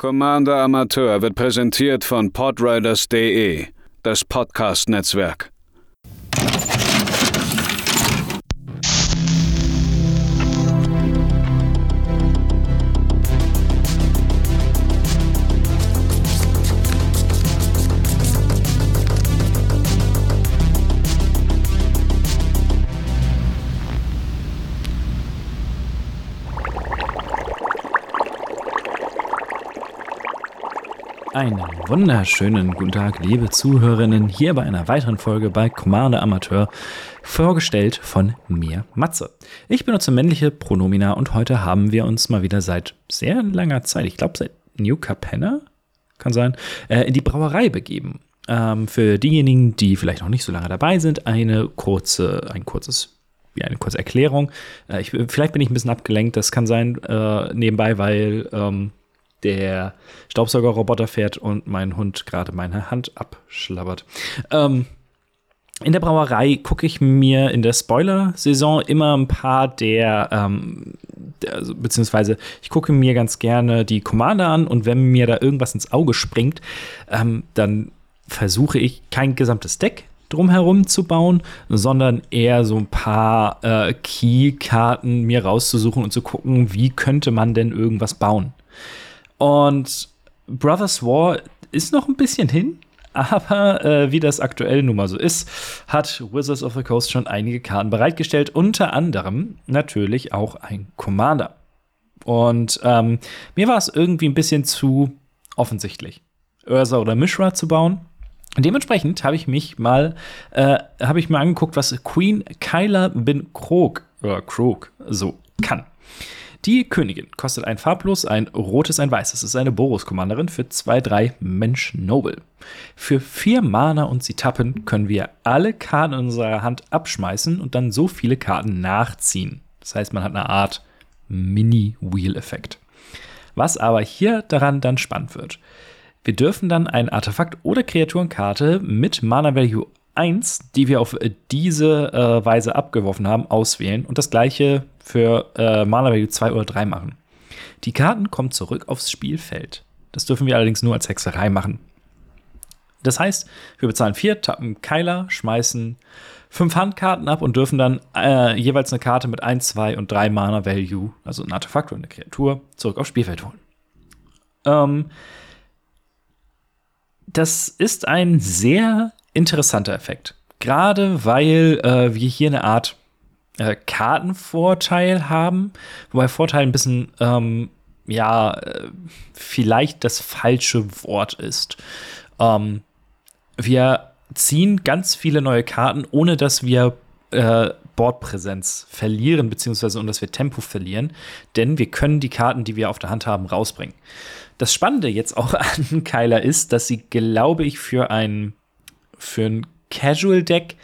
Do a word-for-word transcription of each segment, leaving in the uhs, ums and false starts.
Commander Amateur wird präsentiert von Podriders punkt de, das Podcast-Netzwerk. Einen wunderschönen guten Tag, liebe Zuhörerinnen, hier bei einer weiteren Folge bei Commander Amateur, vorgestellt von mir, Matze. Ich benutze männliche Pronomina und heute haben wir uns mal wieder seit sehr langer Zeit, ich glaube seit New Capenna, kann sein, äh, in die Brauerei begeben. Ähm, für diejenigen, die vielleicht noch nicht so lange dabei sind, eine kurze, ein kurzes wie eine kurze Erklärung. Äh, ich, vielleicht bin ich ein bisschen abgelenkt, das kann sein äh, nebenbei, weil ähm, der Staubsaugerroboter fährt und mein Hund gerade meine Hand abschlabbert. Ähm, in der Brauerei gucke ich mir in der Spoiler-Saison immer ein paar der, ähm, der, beziehungsweise ich gucke mir ganz gerne die Commander an und wenn mir da irgendwas ins Auge springt, ähm, dann versuche ich kein gesamtes Deck drumherum zu bauen, sondern eher so ein paar äh, Key-Karten mir rauszusuchen und zu gucken, wie könnte man denn irgendwas bauen. Und Brothers War ist noch ein bisschen hin, aber äh, wie das aktuell nun mal so ist, hat Wizards of the Coast schon einige Karten bereitgestellt, unter anderem natürlich auch ein Commander. Und ähm, mir war es irgendwie ein bisschen zu offensichtlich, Ursa oder Mishra zu bauen. Dementsprechend habe ich mich mal äh, habe ich mir angeguckt, was Queen Kayla bin-Kroog oder Kroog so kann. Die Königin kostet ein farblos, ein rotes, ein weißes. Das ist eine Boros-Kommanderin für zwei drei Mensch Noble. Für vier Mana und sie tappen, können wir alle Karten in unserer Hand abschmeißen und dann so viele Karten nachziehen. Das heißt, man hat eine Art Mini-Wheel-Effekt. Was aber hier daran dann spannend wird. Wir dürfen dann ein Artefakt oder Kreaturenkarte mit Mana-Value eins, die wir auf diese äh, Weise abgeworfen haben, auswählen und das gleiche für äh, Mana Value zwei oder drei machen. Die Karten kommen zurück aufs Spielfeld. Das dürfen wir allerdings nur als Hexerei machen. Das heißt, wir bezahlen vier, tappen Keiler, schmeißen fünf Handkarten ab und dürfen dann äh, jeweils eine Karte mit eins, zwei und drei Mana Value, also ein Artefakt oder eine Kreatur, zurück aufs Spielfeld holen. Ähm, das ist ein sehr interessanter Effekt. Gerade weil äh, wir hier eine Art äh, Kartenvorteil haben, wobei Vorteil ein bisschen, ähm, ja, äh, vielleicht das falsche Wort ist. Ähm, wir ziehen ganz viele neue Karten, ohne dass wir äh, Boardpräsenz verlieren, beziehungsweise ohne dass wir Tempo verlieren, denn wir können die Karten, die wir auf der Hand haben, rausbringen. Das Spannende jetzt auch an Kayla ist, dass sie, glaube ich, für einen für ein Casual-Deck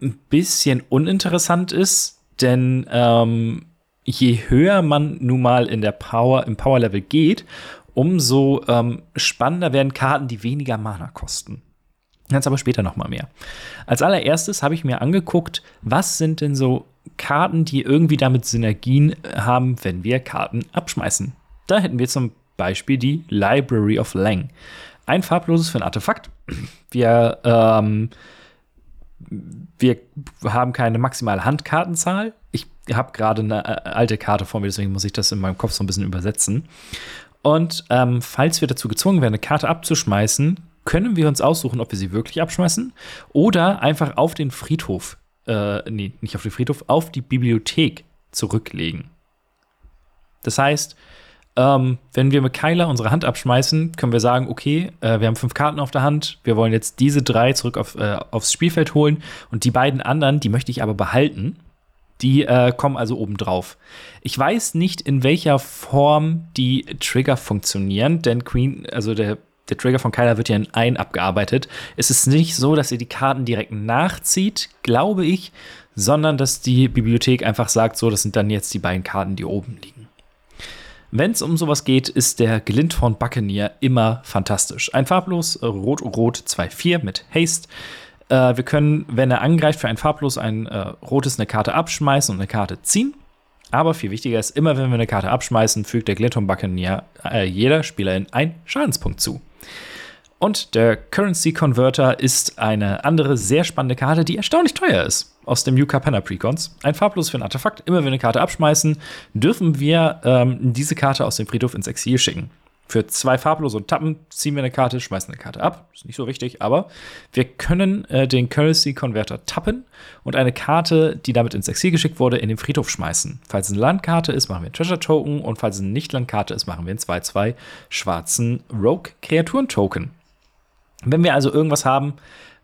ein bisschen uninteressant ist, denn ähm, je höher man nun mal in der Power, im Power-Level geht, umso ähm, spannender werden Karten, die weniger Mana kosten. Ganz aber später noch mal mehr. Als allererstes habe ich mir angeguckt, was sind denn so Karten, die irgendwie damit Synergien haben, wenn wir Karten abschmeißen. Da hätten wir zum Beispiel die Library of Leng. Ein farbloses für ein Artefakt. Wir, ähm, wir haben keine maximale Handkartenzahl. Ich habe gerade eine alte Karte vor mir, deswegen muss ich das in meinem Kopf so ein bisschen übersetzen. Und ähm, falls wir dazu gezwungen werden, eine Karte abzuschmeißen, können wir uns aussuchen, ob wir sie wirklich abschmeißen oder einfach auf den Friedhof, äh, nee, nicht auf den Friedhof, auf die Bibliothek zurücklegen. Das heißt, Ähm, wenn wir mit Kayla unsere Hand abschmeißen, können wir sagen, okay, äh, wir haben fünf Karten auf der Hand, wir wollen jetzt diese drei zurück auf, äh, aufs Spielfeld holen und die beiden anderen, die möchte ich aber behalten, die äh, kommen also obendrauf. Ich weiß nicht, in welcher Form die Trigger funktionieren, denn Queen, also der, der Trigger von Kayla wird ja in ein abgearbeitet. Es ist nicht so, dass ihr die Karten direkt nachzieht, glaube ich, sondern dass die Bibliothek einfach sagt, so, das sind dann jetzt die beiden Karten, die oben liegen. Wenn es um sowas geht, ist der Glint-Horn Buccaneer immer fantastisch. Ein farblos, rot-rot zwei vier mit Haste. Äh, wir können, wenn er angreift, für ein farblos ein äh, rotes eine Karte abschmeißen und eine Karte ziehen. Aber viel wichtiger ist, immer wenn wir eine Karte abschmeißen, fügt der Glint-Horn Buccaneer äh, jeder Spielerin einen Schadenspunkt zu. Und der Currency Converter ist eine andere sehr spannende Karte, die erstaunlich teuer ist, aus dem New Capenna Precons. Ein farblos für ein Artefakt. Immer wenn wir eine Karte abschmeißen, dürfen wir ähm, diese Karte aus dem Friedhof ins Exil schicken. Für zwei farblose und Tappen ziehen wir eine Karte, schmeißen eine Karte ab. Ist nicht so wichtig, aber wir können äh, den Currency Converter tappen und eine Karte, die damit ins Exil geschickt wurde, in den Friedhof schmeißen. Falls es eine Landkarte ist, machen wir einen Treasure Token, und falls es eine Nicht-Landkarte ist, machen wir einen zwei zwei schwarzen Rogue-Kreaturen-Token. Wenn wir also irgendwas haben,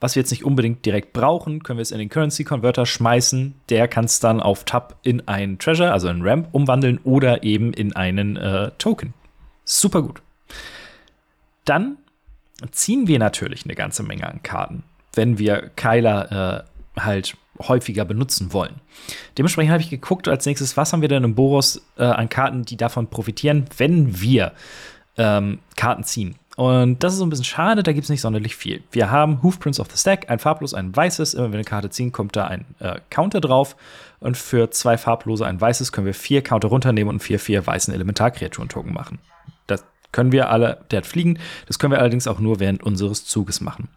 was wir jetzt nicht unbedingt direkt brauchen, können wir es in den Currency Converter schmeißen. Der kann es dann auf Tap in einen Treasure, also in Ramp, umwandeln oder eben in einen äh, Token. Super gut. Dann ziehen wir natürlich eine ganze Menge an Karten, wenn wir Keiler äh, halt häufiger benutzen wollen. Dementsprechend habe ich geguckt als nächstes, was haben wir denn im Boros äh, an Karten, die davon profitieren, wenn wir ähm, Karten ziehen. Und das ist so ein bisschen schade, da gibt es nicht sonderlich viel. Wir haben Hoofprints of the Stack, ein farblos, ein weißes. Immer wenn wir eine Karte ziehen, kommt da ein äh, Counter drauf. Und für zwei farblose, ein weißes, können wir vier Counter runternehmen und vier, vier weißen Elementarkreaturen-Token machen. Das können wir alle, der hat Fliegen, das können wir allerdings auch nur während unseres Zuges machen.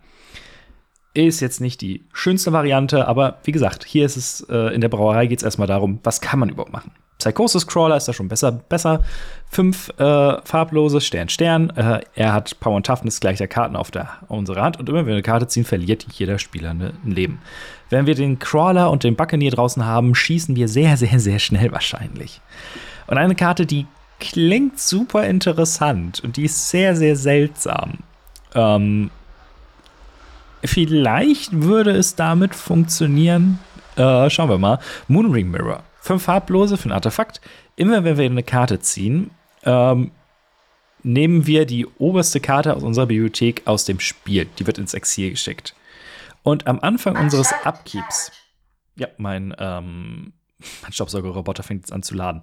Ist jetzt nicht die schönste Variante, aber wie gesagt, hier ist es, äh, in der Brauerei geht es erstmal darum, was kann man überhaupt machen. Psychosis Crawler ist da schon besser. besser. Fünf äh, farblose, Stern, Stern. Äh, er hat Power und Toughness gleich der Karten auf der, unserer Hand. Und immer wenn wir eine Karte ziehen, verliert jeder Spieler ne, ein Leben. Wenn wir den Crawler und den Buccaneer draußen haben, schießen wir sehr, sehr, sehr schnell wahrscheinlich. Und eine Karte, die klingt super interessant und die ist sehr, sehr seltsam. Ähm, vielleicht würde es damit funktionieren. Äh, schauen wir mal. Moonring Mirror. Fünf farblose für ein Artefakt. Immer wenn wir eine Karte ziehen, ähm, nehmen wir die oberste Karte aus unserer Bibliothek aus dem Spiel. Die wird ins Exil geschickt. Und am Anfang unseres Upkeeps, ja, mein, ähm, mein Staubsaugerroboter fängt jetzt an zu laden,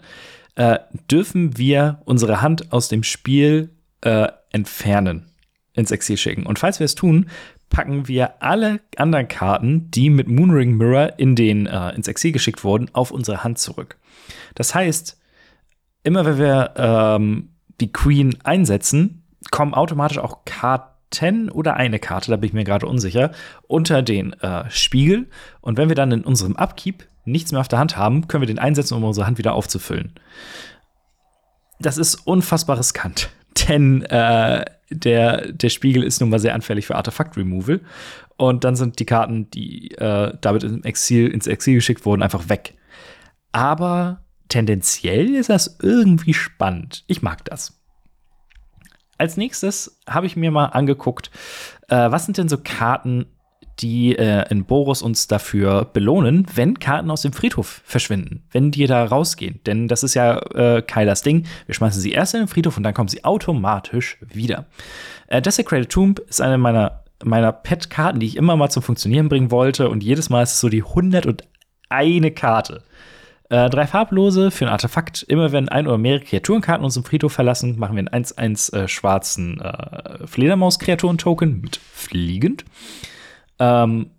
äh, dürfen wir unsere Hand aus dem Spiel äh, entfernen, ins Exil schicken. Und falls wir es tun, packen wir alle anderen Karten, die mit Moonring Mirror in den, äh, ins Exil geschickt wurden, auf unsere Hand zurück. Das heißt, immer wenn wir ähm, die Queen einsetzen, kommen automatisch auch Karten oder eine Karte, da bin ich mir gerade unsicher, unter den äh, Spiegel. Und wenn wir dann in unserem Upkeep nichts mehr auf der Hand haben, können wir den einsetzen, um unsere Hand wieder aufzufüllen. Das ist unfassbar riskant, denn äh, Der, der Spiegel ist nun mal sehr anfällig für Artefakt-Removal. Und dann sind die Karten, die äh, damit im Exil, ins Exil geschickt wurden, einfach weg. Aber tendenziell ist das irgendwie spannend. Ich mag das. Als nächstes habe ich mir mal angeguckt, äh, was sind denn so Karten, die äh, in Boros uns dafür belohnen, wenn Karten aus dem Friedhof verschwinden, wenn die da rausgehen. Denn das ist ja äh, Keilers Ding. Wir schmeißen sie erst in den Friedhof und dann kommen sie automatisch wieder. Äh, Desecrated Tomb ist eine meiner, meiner Pet-Karten, die ich immer mal zum Funktionieren bringen wollte. Und jedes Mal ist es so die hundertundeins Karte. Äh, drei farblose für ein Artefakt. Immer wenn ein oder mehrere Kreaturenkarten uns im Friedhof verlassen, machen wir einen eins eins äh, schwarzen äh, Fledermaus-Kreaturen-Token mit Fliegend. Ähm,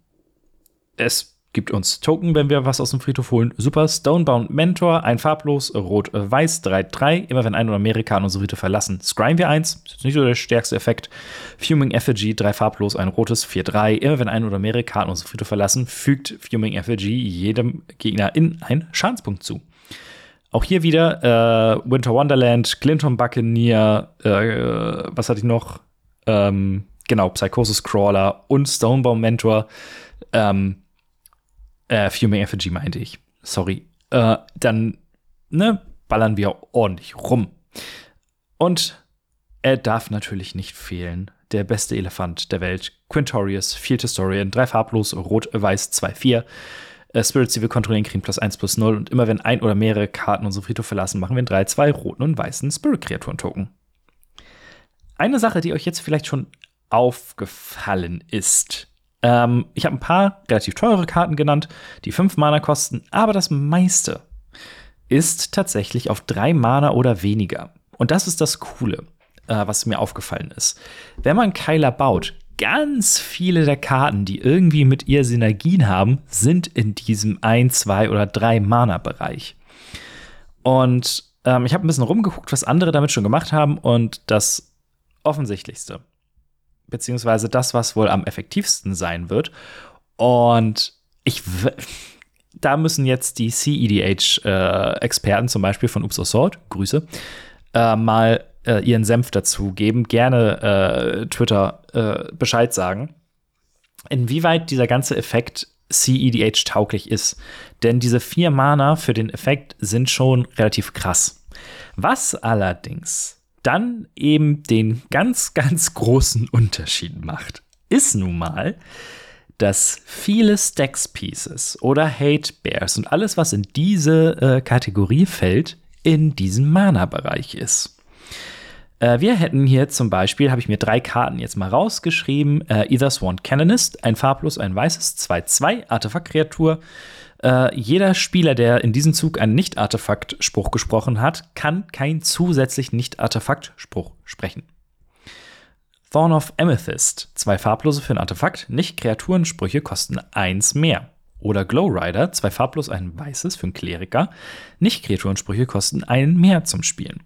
es gibt uns Token, wenn wir was aus dem Friedhof holen. Super. Stonebound Mentor, ein farblos, rot-weiß, drei drei. Immer wenn ein oder mehrere Karten unsere Friedhof verlassen, scryen wir eins. Ist jetzt nicht so der stärkste Effekt. Fuming Effigy, drei farblos, ein rotes, vier drei. Immer wenn ein oder mehrere Karten unsere Friedhof verlassen, fügt Fuming Effigy jedem Gegner in einen Schadenspunkt zu. Auch hier wieder äh, Winter Wonderland, Glint-Horn Buccaneer, äh, was hatte ich noch? Ähm, Genau, Psychosis Crawler und Stonebound Mentor. Ähm, äh, Fuming Effigy meinte ich. Sorry. Äh, dann ne, ballern wir ordentlich rum. Und er darf natürlich nicht fehlen. Der beste Elefant der Welt. Quintorius, Field Historian, drei farblos, rot-weiß, zwei vier. Äh, Spirits, die wir kontrollieren, kriegen plus eins, plus null. Und immer wenn ein oder mehrere Karten unseren Friedhof verlassen, machen wir einen drei zwei roten und weißen Spirit-Kreaturen-Token. Eine Sache, die euch jetzt vielleicht schon aufgefallen ist. Ähm, ich habe ein paar relativ teure Karten genannt, die fünf Mana kosten, aber das meiste ist tatsächlich auf drei Mana oder weniger. Und das ist das Coole, äh, was mir aufgefallen ist. Wenn man Keiler baut, ganz viele der Karten, die irgendwie mit ihr Synergien haben, sind in diesem ein, zwei oder drei Mana-Bereich. Und ähm, ich habe ein bisschen rumgeguckt, was andere damit schon gemacht haben. Und das Offensichtlichste, beziehungsweise das, was wohl am effektivsten sein wird. Und ich w- da müssen jetzt die C E D H-Experten äh, zum Beispiel von Oops Sword, Grüße, äh, mal äh, ihren Senf dazu geben. Gerne äh, Twitter äh, Bescheid sagen, inwieweit dieser ganze Effekt C E D H-tauglich ist. Denn diese vier Mana für den Effekt sind schon relativ krass. Was allerdings dann eben den ganz, ganz großen Unterschied macht, ist nun mal, dass viele Stacks-Pieces oder Hate-Bears und alles, was in diese äh, Kategorie fällt, in diesem Mana-Bereich ist. Äh, wir hätten hier zum Beispiel, habe ich mir drei Karten jetzt mal rausgeschrieben, äh, Ethersworn Canonist, ein farblos, ein weißes, zwei zwei, Artefakt-Kreatur. Äh, jeder Spieler, der in diesem Zug einen Nicht-Artefakt-Spruch gesprochen hat, kann keinen zusätzlichen Nicht-Artefakt-Spruch sprechen. Thorn of Amethyst, zwei farblose für ein Artefakt, Nicht-Kreaturensprüche kosten eins mehr. Oder Glowrider, zwei farblos, ein weißes für einen Kleriker, Nicht-Kreaturensprüche kosten einen mehr zum Spielen.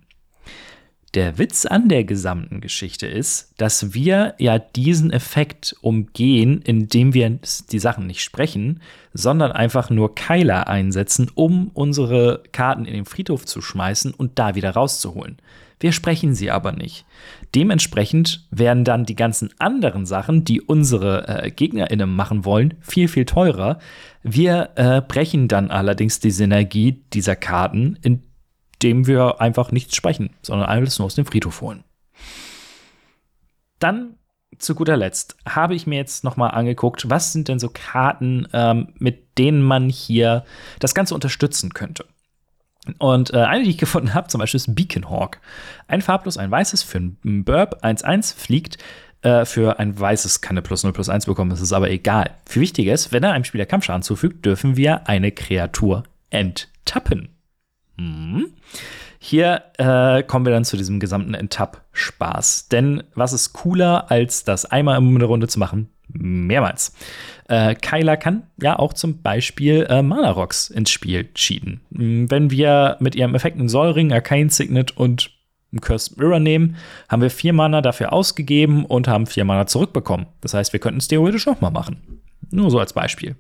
Der Witz an der gesamten Geschichte ist, dass wir ja diesen Effekt umgehen, indem wir die Sachen nicht sprechen, sondern einfach nur Keiler einsetzen, um unsere Karten in den Friedhof zu schmeißen und da wieder rauszuholen. Wir sprechen sie aber nicht. Dementsprechend werden dann die ganzen anderen Sachen, die unsere äh, GegnerInnen machen wollen, viel, viel teurer. Wir äh, brechen dann allerdings die Synergie dieser Karten, indem wir einfach nichts sprechen, sondern alles nur aus dem Friedhof holen. Dann zu guter Letzt habe ich mir jetzt noch mal angeguckt, was sind denn so Karten, ähm, mit denen man hier das Ganze unterstützen könnte. Und äh, eine, die ich gefunden habe, zum Beispiel ist Beacon Hawk. Ein farblos, ein weißes für einen Burb, eins eins, fliegt äh, für ein weißes, kann eine plus null plus eins bekommen, das ist aber egal. Viel wichtiger ist, wenn er einem Spieler Kampfschaden zufügt, dürfen wir eine Kreatur enttappen. Hm. Hier äh, kommen wir dann zu diesem gesamten Enttapp-Spaß. Denn was ist cooler, als das einmal in der Runde zu machen? Mehrmals. Äh, Kayla kann ja auch zum Beispiel äh, Mana-Rocks ins Spiel cheaten. Wenn wir mit ihrem Effekt einen Sol Ring, Arcane Signet und einen Cursed Mirror nehmen, haben wir vier Mana dafür ausgegeben und haben vier Mana zurückbekommen. Das heißt, wir könnten es theoretisch nochmal machen. Nur so als Beispiel.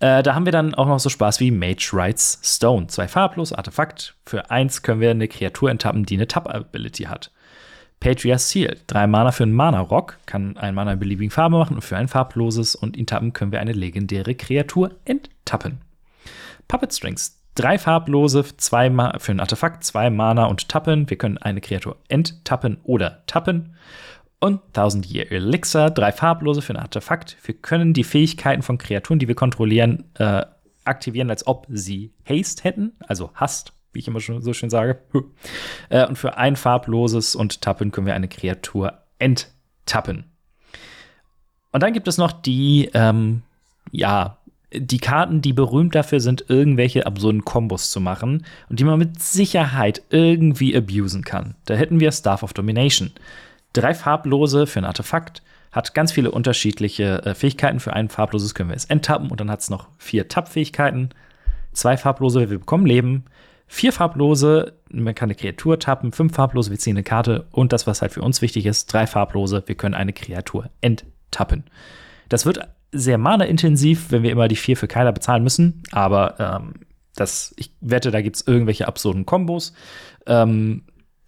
Äh, da haben wir dann auch noch so Spaß wie Mage Rites Stone. Zwei farblos, Artefakt. Für eins können wir eine Kreatur enttappen, die eine Tap-Ability hat. Patriarch Seal, drei Mana für einen Mana-Rock, kann ein Mana in beliebigen Farbe machen und für ein farbloses und ihn tappen können wir eine legendäre Kreatur enttappen. Puppet Strings, drei farblose zwei Ma- für ein Artefakt, zwei Mana und tappen, wir können eine Kreatur enttappen oder tappen. Und Thousand Year Elixir, drei farblose für ein Artefakt, wir können die Fähigkeiten von Kreaturen, die wir kontrollieren, äh, aktivieren, als ob sie Haste hätten, also Hast, wie ich immer schon so schön sage. Und für ein farbloses und tappen können wir eine Kreatur enttappen. Und dann gibt es noch die, ähm, ja, die Karten, die berühmt dafür sind, irgendwelche absurden Kombos zu machen und die man mit Sicherheit irgendwie abusen kann. Da hätten wir Staff of Domination. Drei farblose für ein Artefakt, hat ganz viele unterschiedliche äh, Fähigkeiten. Für ein farbloses können wir es enttappen und dann hat es noch vier Tapp-Fähigkeiten. Zwei farblose, wir bekommen Leben. Vier farblose, man kann eine Kreatur tappen, fünf farblose, wir ziehen eine Karte und das, was halt für uns wichtig ist, drei farblose, wir können eine Kreatur enttappen. Das wird sehr mana-intensiv, wenn wir immer die vier für Keiler bezahlen müssen, aber ähm, das, ich wette, da gibt es irgendwelche absurden Kombos. Ähm,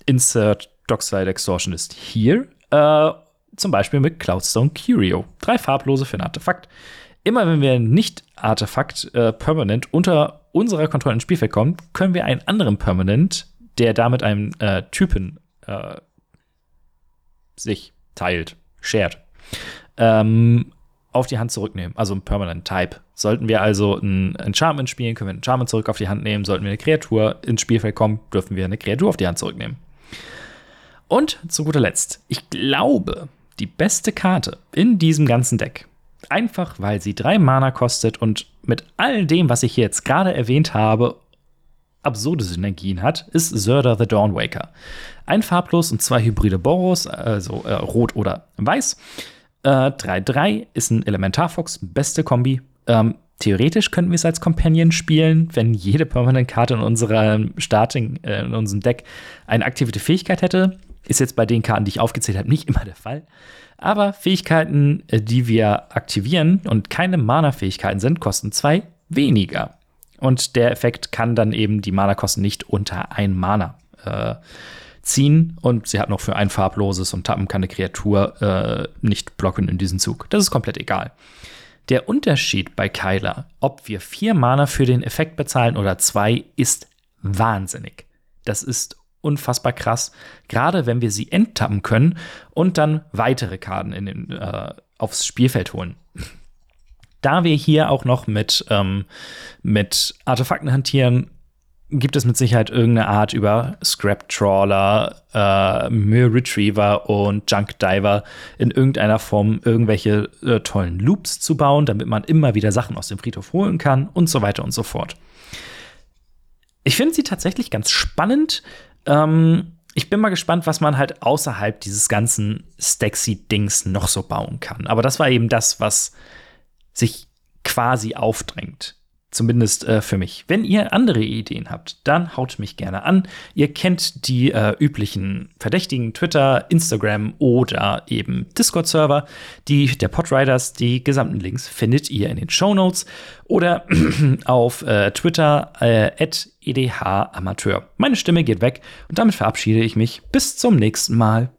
insert Dockside Extortionist hier, äh, zum Beispiel mit Cloudstone Curio. Drei farblose für ein Artefakt. Immer wenn wir ein Nicht-Artefakt äh, permanent unter unserer Kontrolle ins Spielfeld kommt, können wir einen anderen Permanent, der da mit einem äh, Typen äh, sich teilt, shared, ähm, auf die Hand zurücknehmen. Also ein Permanent Type. Sollten wir also ein Enchantment spielen, können wir einen Enchantment zurück auf die Hand nehmen. Sollten wir eine Kreatur ins Spielfeld kommen, dürfen wir eine Kreatur auf die Hand zurücknehmen. Und zu guter Letzt, ich glaube, die beste Karte in diesem ganzen Deck, einfach weil sie drei Mana kostet und mit all dem, was ich hier jetzt gerade erwähnt habe, absurde Synergien hat, ist Zurda the Dawn Waker. Ein farblos und zwei hybride Boros, also äh, rot oder weiß. Äh, drei drei ist ein Elementarfox, beste Kombi. Ähm, Theoretisch könnten wir es als Companion spielen, wenn jede Permanent-Karte in unserem Starting, äh, in unserem Deck eine aktivierte Fähigkeit hätte. Ist jetzt bei den Karten, die ich aufgezählt habe, nicht immer der Fall. Aber Fähigkeiten, die wir aktivieren und keine Mana-Fähigkeiten sind, kosten zwei weniger. Und der Effekt kann dann eben die Mana-Kosten nicht unter ein Mana äh, ziehen. Und sie hat noch für ein farbloses und tappen kann eine Kreatur äh, nicht blocken in diesem Zug. Das ist komplett egal. Der Unterschied bei Kayla, ob wir vier Mana für den Effekt bezahlen oder zwei, ist wahnsinnig. Das ist unfassbar krass, gerade wenn wir sie enttappen können und dann weitere Karten in den, äh, aufs Spielfeld holen. Da wir hier auch noch mit, ähm, mit Artefakten hantieren, gibt es mit Sicherheit irgendeine Art über Scrap-Trawler, äh, Müll-Retriever und Junk-Diver in irgendeiner Form irgendwelche äh, tollen Loops zu bauen, damit man immer wieder Sachen aus dem Friedhof holen kann und so weiter und so fort. Ich finde sie tatsächlich ganz spannend. Ähm, ich bin mal gespannt, was man halt außerhalb dieses ganzen Stacksy-Dings noch so bauen kann. Aber das war eben das, was sich quasi aufdrängt. Zumindest äh, für mich. Wenn ihr andere Ideen habt, dann haut mich gerne an. Ihr kennt die äh, üblichen Verdächtigen, Twitter, Instagram oder eben Discord-Server, die der Podriders. Die gesamten Links findet ihr in den Shownotes oder auf äh, Twitter äh, at edhamateur. Meine Stimme geht weg und damit verabschiede ich mich. Bis zum nächsten Mal.